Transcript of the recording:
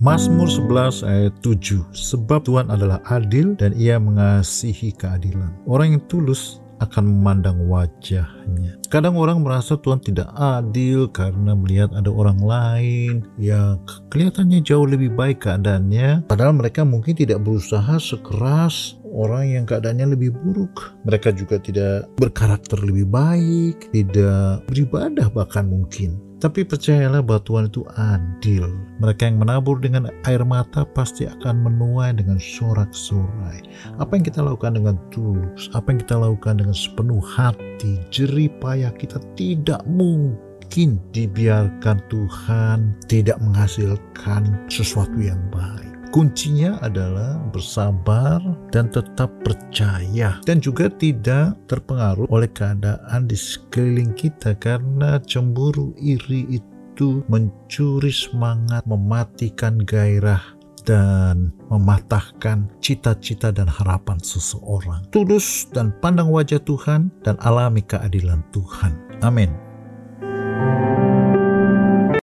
Mazmur 11 ayat 7, sebab Tuhan adalah adil dan Ia mengasihi keadilan. Orang yang tulus akan memandang wajahnya. Kadang orang merasa Tuhan tidak adil karena melihat ada orang lain yang kelihatannya jauh lebih baik keadaannya, padahal mereka mungkin tidak berusaha sekeras orang yang keadaannya lebih buruk. Mereka juga tidak berkarakter lebih baik, tidak beribadah bahkan mungkin. Tapi percayalah bahwa Tuhan itu adil. Mereka yang menabur dengan air mata pasti akan menuai dengan sorak-sorai. Apa yang kita lakukan dengan tulus, apa yang kita lakukan dengan sepenuh hati, jerih payah kita tidak mungkin dibiarkan Tuhan tidak menghasilkan sesuatu yang baik. Kuncinya adalah bersabar dan tetap percaya, dan juga tidak terpengaruh oleh keadaan di sekeliling kita, karena cemburu iri itu mencuri semangat, mematikan gairah, dan mematahkan cita-cita dan harapan seseorang. Tulus dan pandang wajah Tuhan dan alami keadilan Tuhan. Amin.